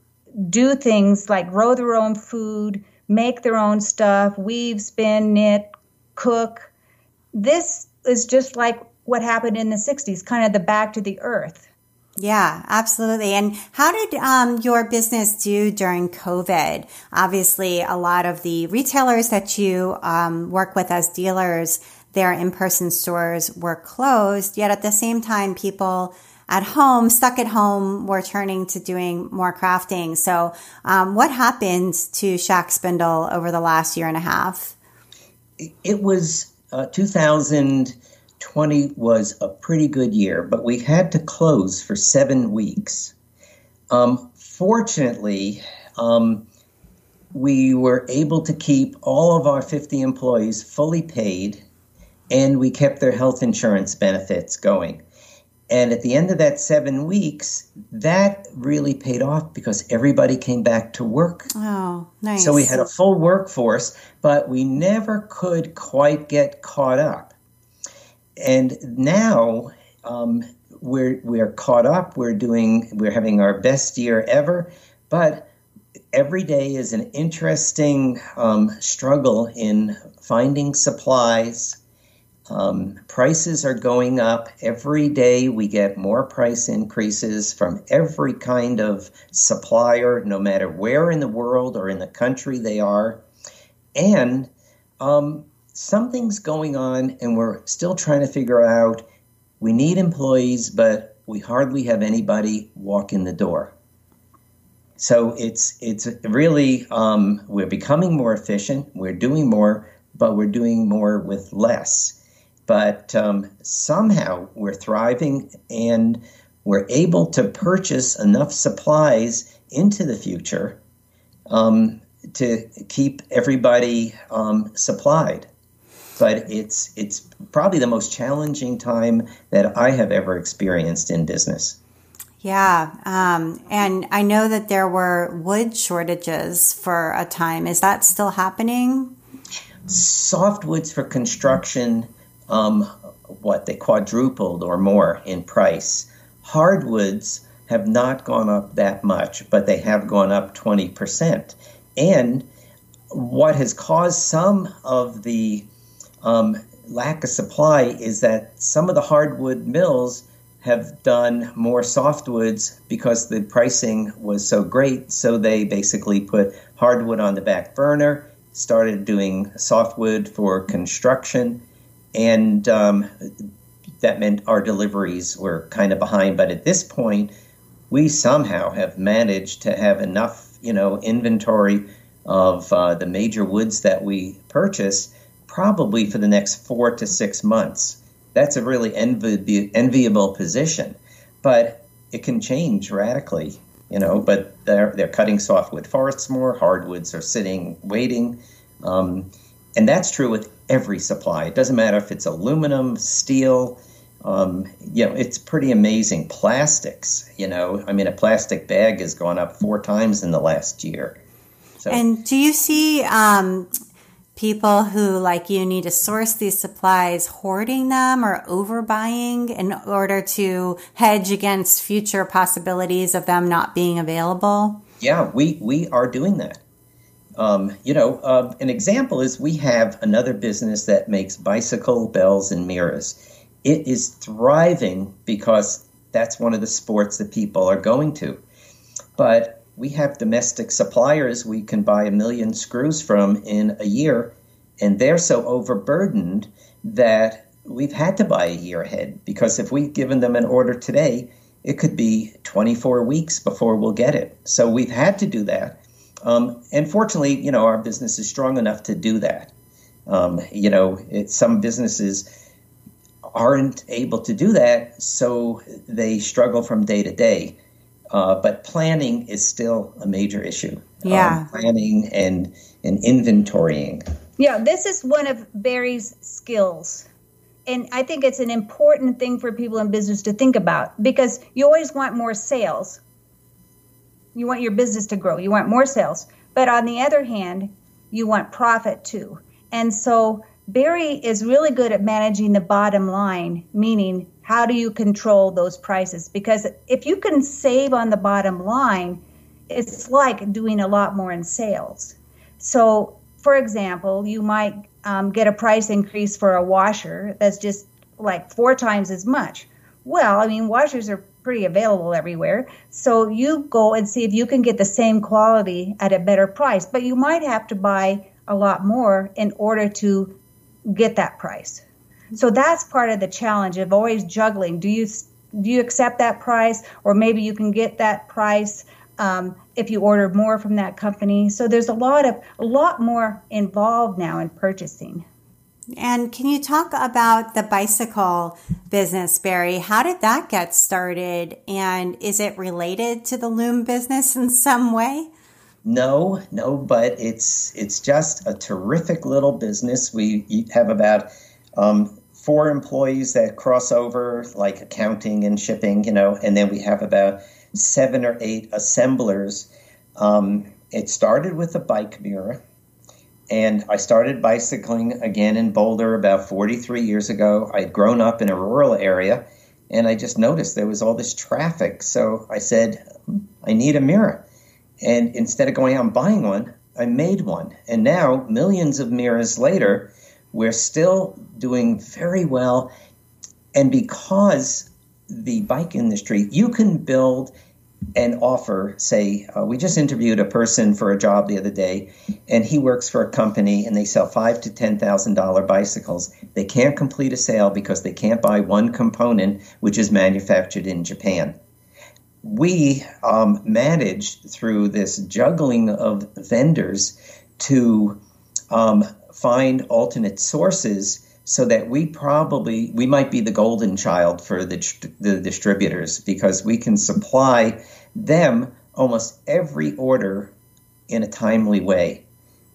do things like grow their own food, make their own stuff, weave, spin, knit, cook. This is just like what happened in the sixties, kind of the back to the earth. Yeah, absolutely. And how did um, your business do during COVID? Obviously, a lot of the retailers that you um, work with as dealers, their in-person stores were closed. Yet at the same time, people at home, stuck at home, were turning to doing more crafting. So um, what happened to Schacht Spindle over the last year and a half? It was uh, two thousand. twenty was a pretty good year, but we had to close for seven weeks. Um, fortunately, um, we were able to keep all of our fifty employees fully paid, and we kept their health insurance benefits going. And at the end of that seven weeks, that really paid off because everybody came back to work. Oh, nice. So we had a full workforce, but we never could quite get caught up. And now um, we're we're caught up. We're doing we're having our best year ever, but every day is an interesting um, struggle in finding supplies. Um, prices are going up every day. We get more price increases from every kind of supplier, no matter where in the world or in the country they are, and um, something's going on, and we're still trying to figure out, we need employees, but we hardly have anybody walk in the door. So it's it's really, um, we're becoming more efficient, we're doing more, but we're doing more with less. But um, somehow we're thriving, and we're able to purchase enough supplies into the future um, to keep everybody um, supplied. But it's it's probably the most challenging time that I have ever experienced in business. Yeah. Um, and I know that there were wood shortages for a time. Is that still happening? Softwoods for construction, um, what, they quadrupled or more in price. Hardwoods have not gone up that much, but they have gone up twenty percent. And what has caused some of the Um, lack of supply is that some of the hardwood mills have done more softwoods because the pricing was so great. So they basically put hardwood on the back burner, started doing softwood for construction, and um, that meant our deliveries were kind of behind. But at this point, we somehow have managed to have enough, you know, inventory of uh, the major woods that we purchase probably for the next four to six months. That's a really envi- enviable position, but it can change radically, you know, but they're, they're cutting softwood forests more, hardwoods are sitting, waiting. Um, and that's true with every supply. It doesn't matter if it's aluminum, steel, um, you know, it's pretty amazing. Plastics, you know, I mean, a plastic bag has gone up four times in the last year. So. And do you see um, people who, like you, need to source these supplies hoarding them or overbuying in order to hedge against future possibilities of them not being available? Yeah, we, we are doing that. Um, you know, uh, an example is we have another business that makes bicycle bells and mirrors. It is thriving because that's one of the sports that people are going to. But we have domestic suppliers we can buy a million screws from in a year, and they're so overburdened that we've had to buy a year ahead, because if we've given them an order today, it could be twenty-four weeks before we'll get it. So we've had to do that. Um, and fortunately, you know, our business is strong enough to do that. Um, you know, it, some businesses aren't able to do that, so they struggle from day to day. Uh, but planning is still a major issue. Yeah. Um, planning and, and inventorying. Yeah, this is one of Barry's skills. And I think it's an important thing for people in business to think about, because you always want more sales. You want your business to grow. You want more sales. But on the other hand, you want profit too. And so Barry is really good at managing the bottom line, meaning how do you control those prices? Because if you can save on the bottom line, it's like doing a lot more in sales. So, for example, you might um, get a price increase for a washer that's just like four times as much. Well, I mean, washers are pretty available everywhere. So you go and see if you can get the same quality at a better price, but you might have to buy a lot more in order to get that price. So that's part of the challenge of always juggling. Do you do you accept that price, or maybe you can get that price um, if you order more from that company? So there's a lot of a lot more involved now in purchasing. And can you talk about the bicycle business, Barry? How did that get started? And is it related to the loom business in some way? No, no, but it's it's just a terrific little business. We have about um, four employees that cross over, like accounting and shipping, you know, and then we have about seven or eight assemblers. Um, it started with a bike mirror. And I started bicycling again in Boulder about forty-three years ago. I'd grown up in a rural area, and I just noticed there was all this traffic. So I said, I need a mirror. And instead of going out and buying one, I made one. And now, millions of mirrors later, we're still doing very well. And because the bike industry, you can build and offer, say, uh, we just interviewed a person for a job the other day, and he works for a company, and they sell five to ten thousand dollar bicycles. They can't complete a sale because they can't buy one component, which is manufactured in Japan. We um, managed through this juggling of vendors to um, find alternate sources, so that we probably, we might be the golden child for the, the distributors, because we can supply them almost every order in a timely way.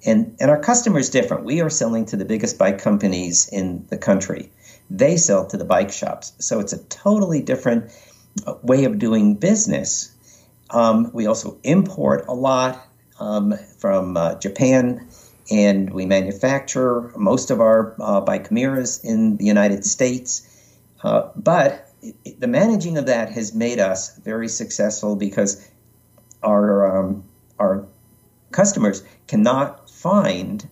And and our customer is different. We are selling to the biggest bike companies in the country. They sell to the bike shops. So it's a totally different way of doing business. Um, we also import a lot um, from uh, Japan. And we manufacture most of our uh, bike mirrors in the United States. Uh, but it, the managing of that has made us very successful, because our um, our customers cannot find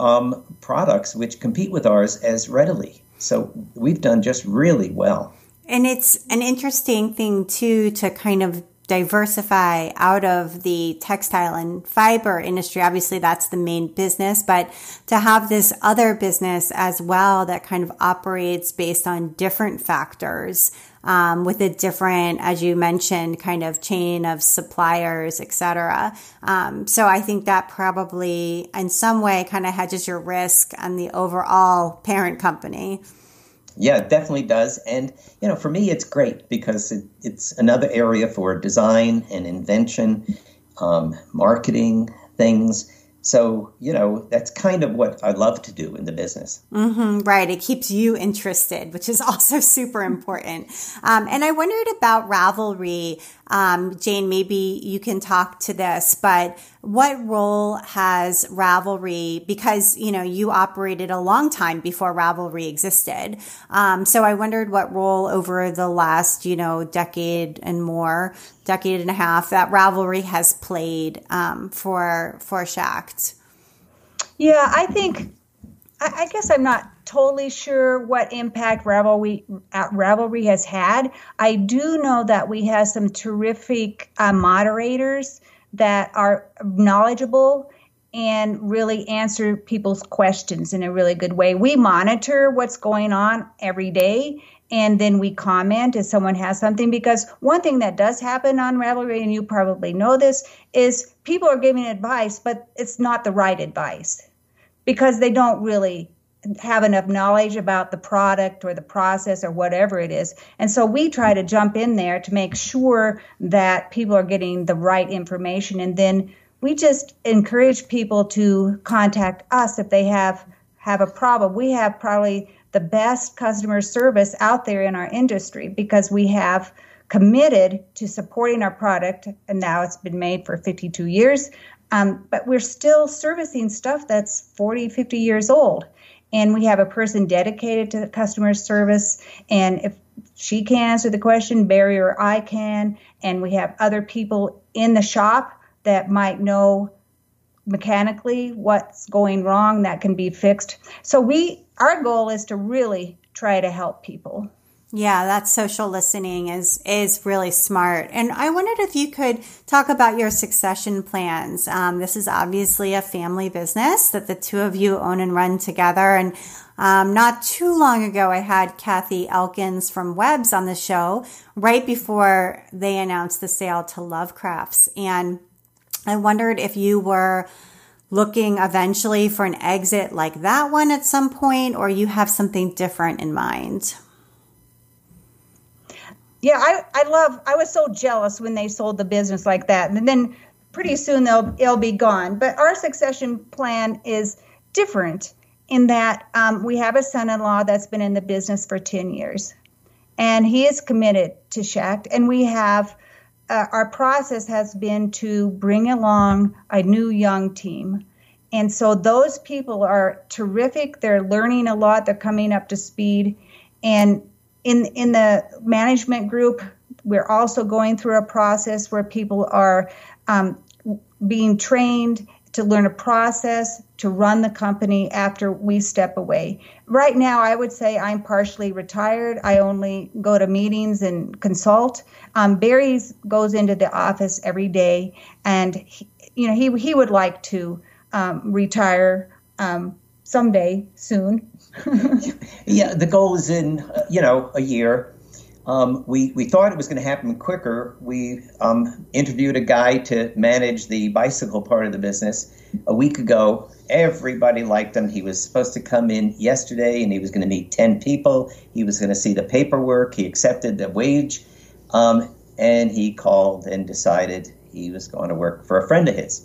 um, products which compete with ours as readily. So we've done just really well. And it's an interesting thing, too, to kind of diversify out of the textile and fiber industry. Obviously, that's the main business, but to have this other business as well that kind of operates based on different factors um, with a different, as you mentioned, kind of chain of suppliers, et cetera. Um, so I think that probably in some way kind of hedges your risk on the overall parent company. Yeah, it definitely does. And, you know, for me, it's great because it, it's another area for design and invention, um, marketing things. So, you know, that's kind of what I love to do in the business. Mm-hmm, right. It keeps you interested, which is also super important. Um, and I wondered about Ravelry. Um, Jane, maybe you can talk to this, but what role has Ravelry, because, you know, you operated a long time before Ravelry existed. Um, so I wondered what role over the last, you know, decade and more, decade and a half that Ravelry has played, um, for, for Schacht. Yeah, I think, I, I guess I'm not totally sure what impact Ravelry, uh, Ravelry has had. I do know that we have some terrific uh, moderators that are knowledgeable and really answer people's questions in a really good way. We monitor what's going on every day, and then we comment if someone has something. Because one thing that does happen on Ravelry, and you probably know this, is people are giving advice, but it's not the right advice because they don't really have enough knowledge about the product or the process or whatever it is. And so we try to jump in there to make sure that people are getting the right information. And then we just encourage people to contact us if they have, have a problem. We have probably the best customer service out there in our industry because we have committed to supporting our product. And now it's been made for fifty-two years. Um, but we're still servicing stuff that's forty, fifty years old. And we have a person dedicated to the customer service. And if she can answer the question, Barry or I can. And we have other people in the shop that might know mechanically what's going wrong that can be fixed. So we, our goal is to really try to help people. Yeah, that social listening is is really smart. And I wondered if you could talk about your succession plans. Um, this is obviously a family business that the two of you own and run together. And um, not too long ago, I had Kathy Elkins from Webs on the show right before they announced the sale to Lovecrafts. And I wondered if you were looking eventually for an exit like that one at some point, or you have something different in mind. Yeah, I, I love, I was so jealous when they sold the business like that. And then pretty soon they'll, it'll be gone. But our succession plan is different in that um, we have a son-in-law that's been in the business for ten years. And he is committed to Schacht. And we have, uh, our process has been to bring along a new young team. And so those people are terrific. They're learning a lot. They're coming up to speed. And In in the management group, we're also going through a process where people are um, being trained to learn a process to run the company after we step away. Right now, I would say I'm partially retired. I only go to meetings and consult. Um, Barry goes into the office every day, and he, you know he he would like to um, retire um, someday soon. Yeah, the goal is in, uh, you know, a year. Um, we, we thought it was going to happen quicker. We um, interviewed a guy to manage the bicycle part of the business a week ago. Everybody liked him. He was supposed to come in yesterday, and he was going to meet ten people. He was going to see the paperwork. He accepted the wage, um, and he called and decided he was going to work for a friend of his.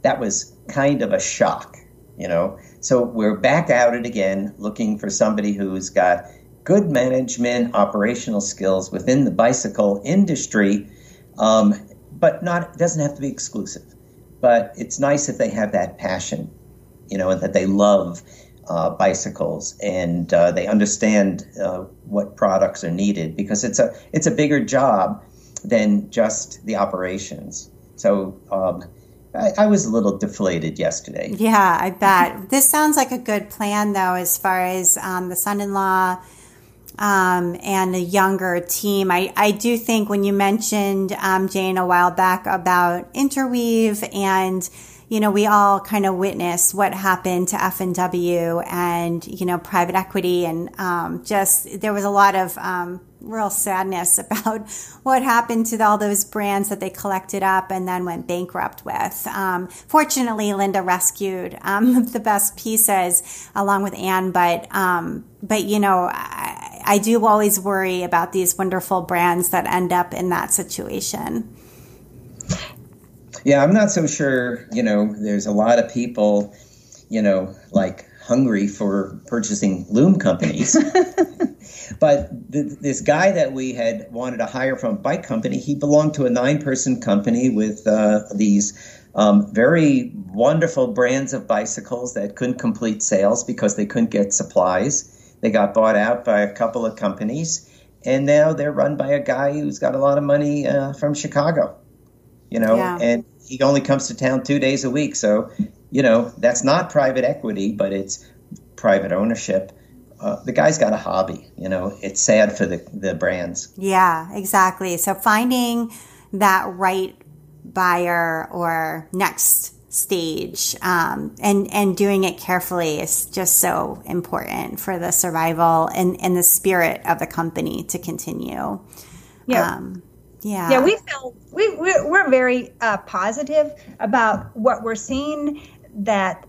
That was kind of a shock, you know. So we're back out it again, looking for somebody who's got good management, operational skills within the bicycle industry, um, but not, it doesn't have to be exclusive. But it's nice if they have that passion, you know, and that they love uh, bicycles and uh, they understand uh, what products are needed, because it's a it's a bigger job than just the operations. So. Um, I, I was a little deflated yesterday. Yeah, I bet. This sounds like a good plan, though, as far as um, the son-in-law um, and a younger team. I, I do think when you mentioned, um, Jane, a while back about Interweave, and, you know, we all kind of witnessed what happened to F and W and, you know, private equity, and um, just there was a lot of um, real sadness about what happened to all those brands that they collected up and then went bankrupt with. Um, fortunately, Linda rescued um, the best pieces along with Anne, but um, but you know, I, I do always worry about these wonderful brands that end up in that situation. Yeah, I'm not so sure. You know, there's a lot of people, you know, like hungry for purchasing loom companies. But th- this guy that we had wanted to hire from a bike company, he belonged to a nine-person company with uh, these um, very wonderful brands of bicycles that couldn't complete sales because they couldn't get supplies. They got bought out by a couple of companies, and now they're run by a guy who's got a lot of money uh, from Chicago, you know, yeah. And he only comes to town two days a week. So, you know, that's not private equity, but it's private ownership. Uh, the guy's got a hobby, you know, it's sad for the, the brands. Yeah, exactly. So finding that right buyer or next stage um, and, and doing it carefully is just so important for the survival and, and the spirit of the company to continue. Yeah. Um, yeah. Yeah. We feel we, we're, we're very uh, positive about what we're seeing, that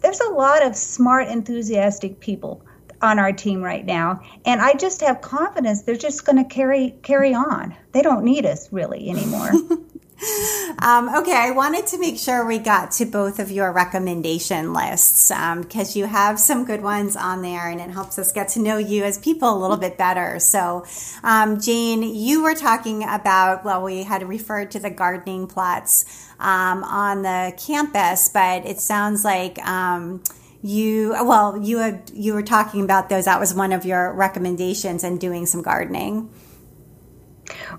there's a lot of smart, enthusiastic people on our team right now, and I just have confidence they're just going to carry carry on. They don't need us really anymore. um, okay, I wanted to make sure we got to both of your recommendation lists um, because you have some good ones on there, and it helps us get to know you as people a little bit better. So, um, Jane, you were talking about, well, we had referred to the gardening plots um, on the campus, but it sounds like um, You well, you had you were talking about those. That was one of your recommendations, and doing some gardening.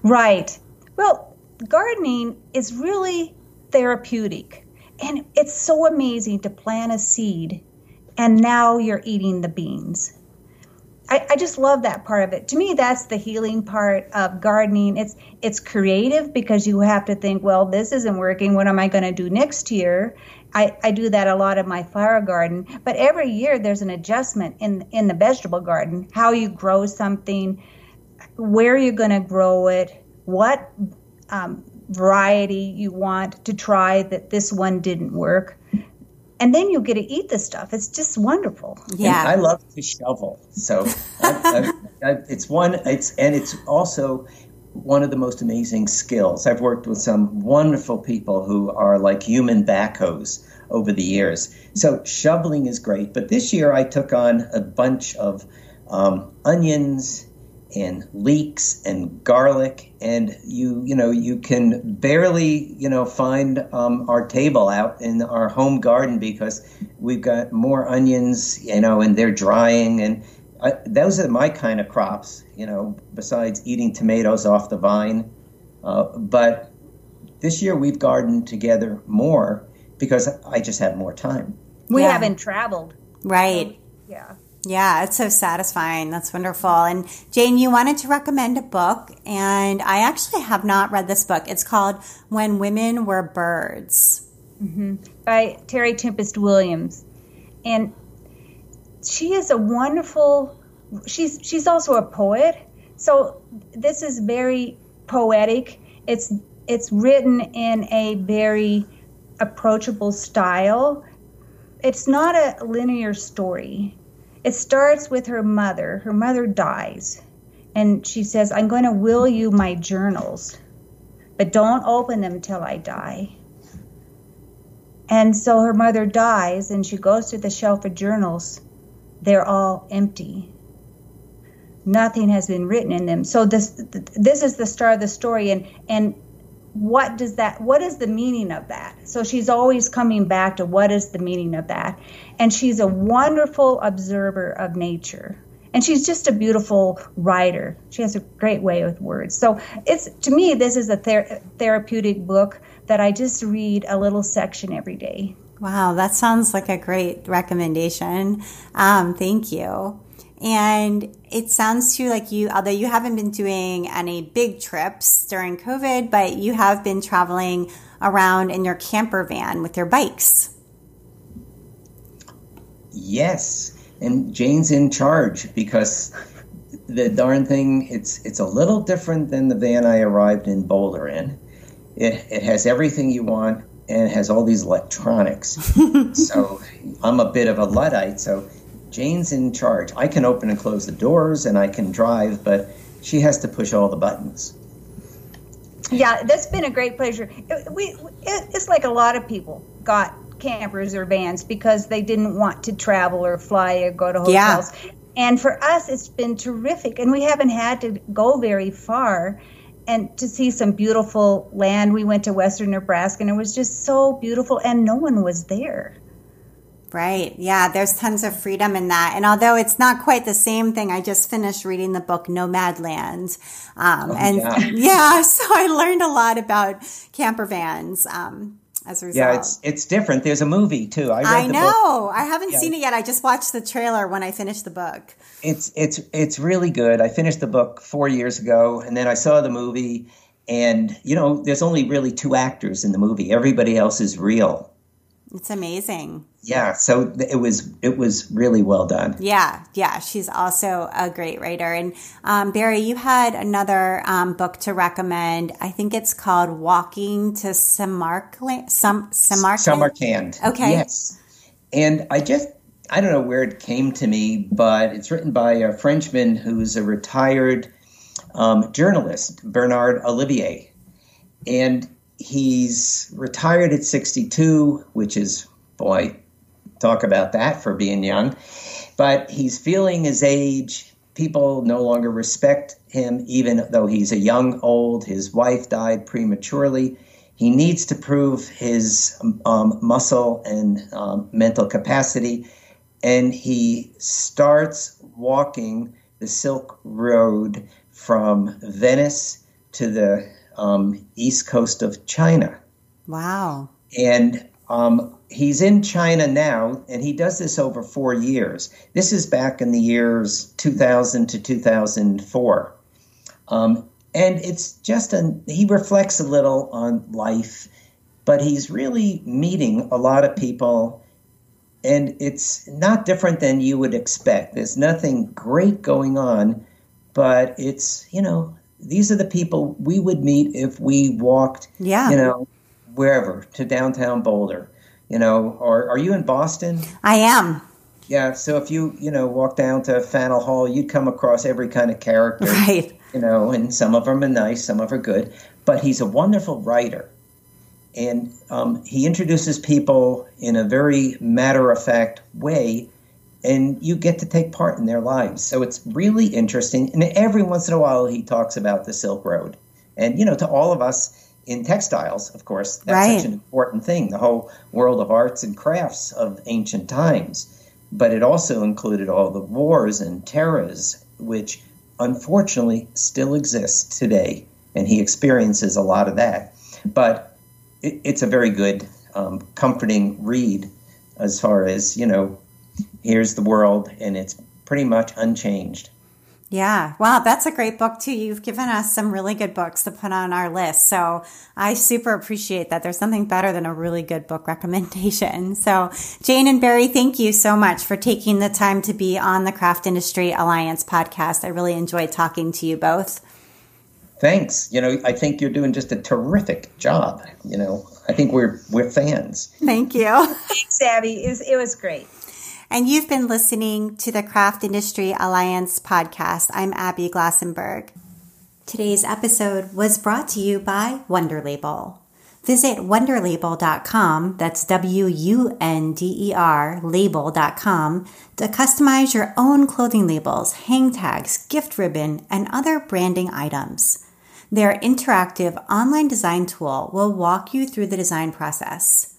Right. Well, gardening is really therapeutic, and it's so amazing to plant a seed, and now you're eating the beans. I, I just love that part of it. To me, that's the healing part of gardening. It's it's creative because you have to think, well, this isn't working. What am I going to do next year? I, I do that a lot in my flower garden, but every year there's an adjustment in in the vegetable garden, how you grow something, where you're going to grow it, what um, variety you want to try that this one didn't work. And then you get to eat this stuff. It's just wonderful. Yeah. And I love to shovel. So I, I, I, it's one, it's, and it's also one of the most amazing skills. I've worked with some wonderful people who are like human backhoes over the years. So shoveling is great. But this year I took on a bunch of um, onions and leeks and garlic. And you, you know, you can barely, you know, find um, our table out in our home garden because we've got more onions, you know, and they're drying, and I, those are my kind of crops, you know, besides eating tomatoes off the vine. Uh, but this year we've gardened together more because I just had more time. We yeah. haven't traveled. Right. So, yeah. Yeah, it's so satisfying. That's wonderful. And Jane, you wanted to recommend a book, and I actually have not read this book. It's called When Women Were Birds. Mm-hmm. By Terry Tempest Williams. And she is a wonderful, she's she's also a poet, so this is very poetic. It's it's written in a very approachable style. It's not a linear story. It starts with her mother. Her mother dies, and she says, I'm going to will you my journals, but don't open them till I die. And so her mother dies, and she goes to the shelf of journals. They're all empty. Nothing has been written in them. So this this is the start of the story, and and what does that? What is the meaning of that? So she's always coming back to what is the meaning of that, and she's a wonderful observer of nature, and she's just a beautiful writer. She has a great way with words. So it's to me this is a ther- therapeutic book that I just read a little section every day. Wow, that sounds like a great recommendation. Um, thank you. And it sounds too like you, although you haven't been doing any big trips during COVID, but you have been traveling around in your camper van with your bikes. Yes, and Jane's in charge because the darn thing, it's it's a little different than the van I arrived in Boulder in. It it has everything you want, and it has all these electronics. So I'm a bit of a Luddite, so Jane's in charge. I can open and close the doors, and I can drive, but she has to push all the buttons. Yeah, that's been a great pleasure. It, we it, It's like a lot of people got campers or vans because they didn't want to travel or fly or go to hotels. Yeah. And for us, it's been terrific. And we haven't had to go very far and to see some beautiful land. We went to western Nebraska, and it was just so beautiful, and no one was there. Right. Yeah, there's tons of freedom in that. And although it's not quite the same thing, I just finished reading the book Nomadland. Um, oh, and yeah. yeah, so I learned a lot about camper vans. Um As a result. Yeah, it's it's different. There's a movie too. I, read I the know. Book. I haven't yeah. seen it yet. I just watched the trailer when I finished the book. It's it's it's really good. I finished the book four years ago, and then I saw the movie. And you know, there's only really two actors in the movie. Everybody else is real. It's amazing. Yeah. So it was it was really well done. Yeah. Yeah. She's also a great writer. And um, Barry, you had another um, book to recommend. I think it's called Walking to Samarkand. Sam- Samarkand. Samarkand. Okay. Yes. And I just I don't know where it came to me, but it's written by a Frenchman who's a retired um, journalist, Bernard Olivier, and he's retired at sixty-two, which is boy. Talk about that for being young, but he's feeling his age. People no longer respect him, even though he's a young old. His wife died prematurely. He needs to prove his um, muscle and um, mental capacity, and he starts walking the Silk Road from Venice to the um, east coast of China. Wow. And um he's in China now, and he does this over four years. This is back in the years two thousand to two thousand four. Um, and it's just, a, he reflects a little on life, but he's really meeting a lot of people, and it's not different than you would expect. There's nothing great going on, but it's, you know, these are the people we would meet if we walked, yeah. you know, wherever, to downtown Boulder. You know, or are you in Boston? I am. Yeah, so if you, you know, walk down to Faneuil Hall, you'd come across every kind of character. Right. You know, and some of them are nice, some of them are good. But he's a wonderful writer. And um, he introduces people in a very matter-of-fact way, and you get to take part in their lives. So it's really interesting. And every once in a while he talks about the Silk Road. And, you know, to all of us, in textiles, of course, that's right. such an important thing, the whole world of arts and crafts of ancient times. But it also included all the wars and terrors, which unfortunately still exist today. And he experiences a lot of that. But it, it's a very good, um, comforting read as far as, you know, here's the world and it's pretty much unchanged. Yeah. Wow. That's a great book too. You've given us some really good books to put on our list. So I super appreciate that. There's nothing better than a really good book recommendation. So Jane and Barry, thank you so much for taking the time to be on the Craft Industry Alliance podcast. I really enjoyed talking to you both. Thanks. You know, I think you're doing just a terrific job. You know, I think we're, we're fans. Thank you. Thanks, Abby. It was, it was great. And you've been listening to the Craft Industry Alliance podcast. I'm Abby Glassenberg. Today's episode was brought to you by Wonder Label. Visit wonder label dot com, that's W U N D E R, label dot com, to customize your own clothing labels, hang tags, gift ribbon, and other branding items. Their interactive online design tool will walk you through the design process.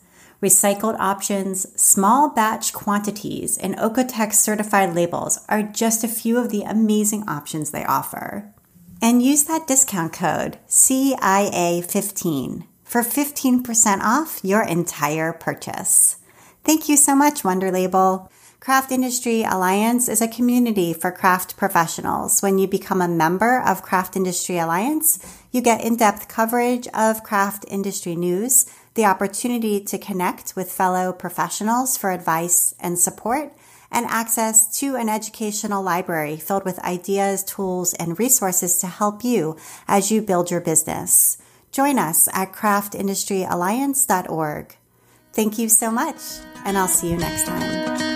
Recycled options, small batch quantities, and Okotex certified labels are just a few of the amazing options they offer. And use that discount code C I A fifteen for fifteen percent off your entire purchase. Thank you so much, Wonder Label. Craft Industry Alliance is a community for craft professionals. When you become a member of Craft Industry Alliance, you get in-depth coverage of craft industry news, the opportunity to connect with fellow professionals for advice and support, and access to an educational library filled with ideas, tools, and resources to help you as you build your business. Join us at craft industry alliance dot org. Thank you so much, and I'll see you next time.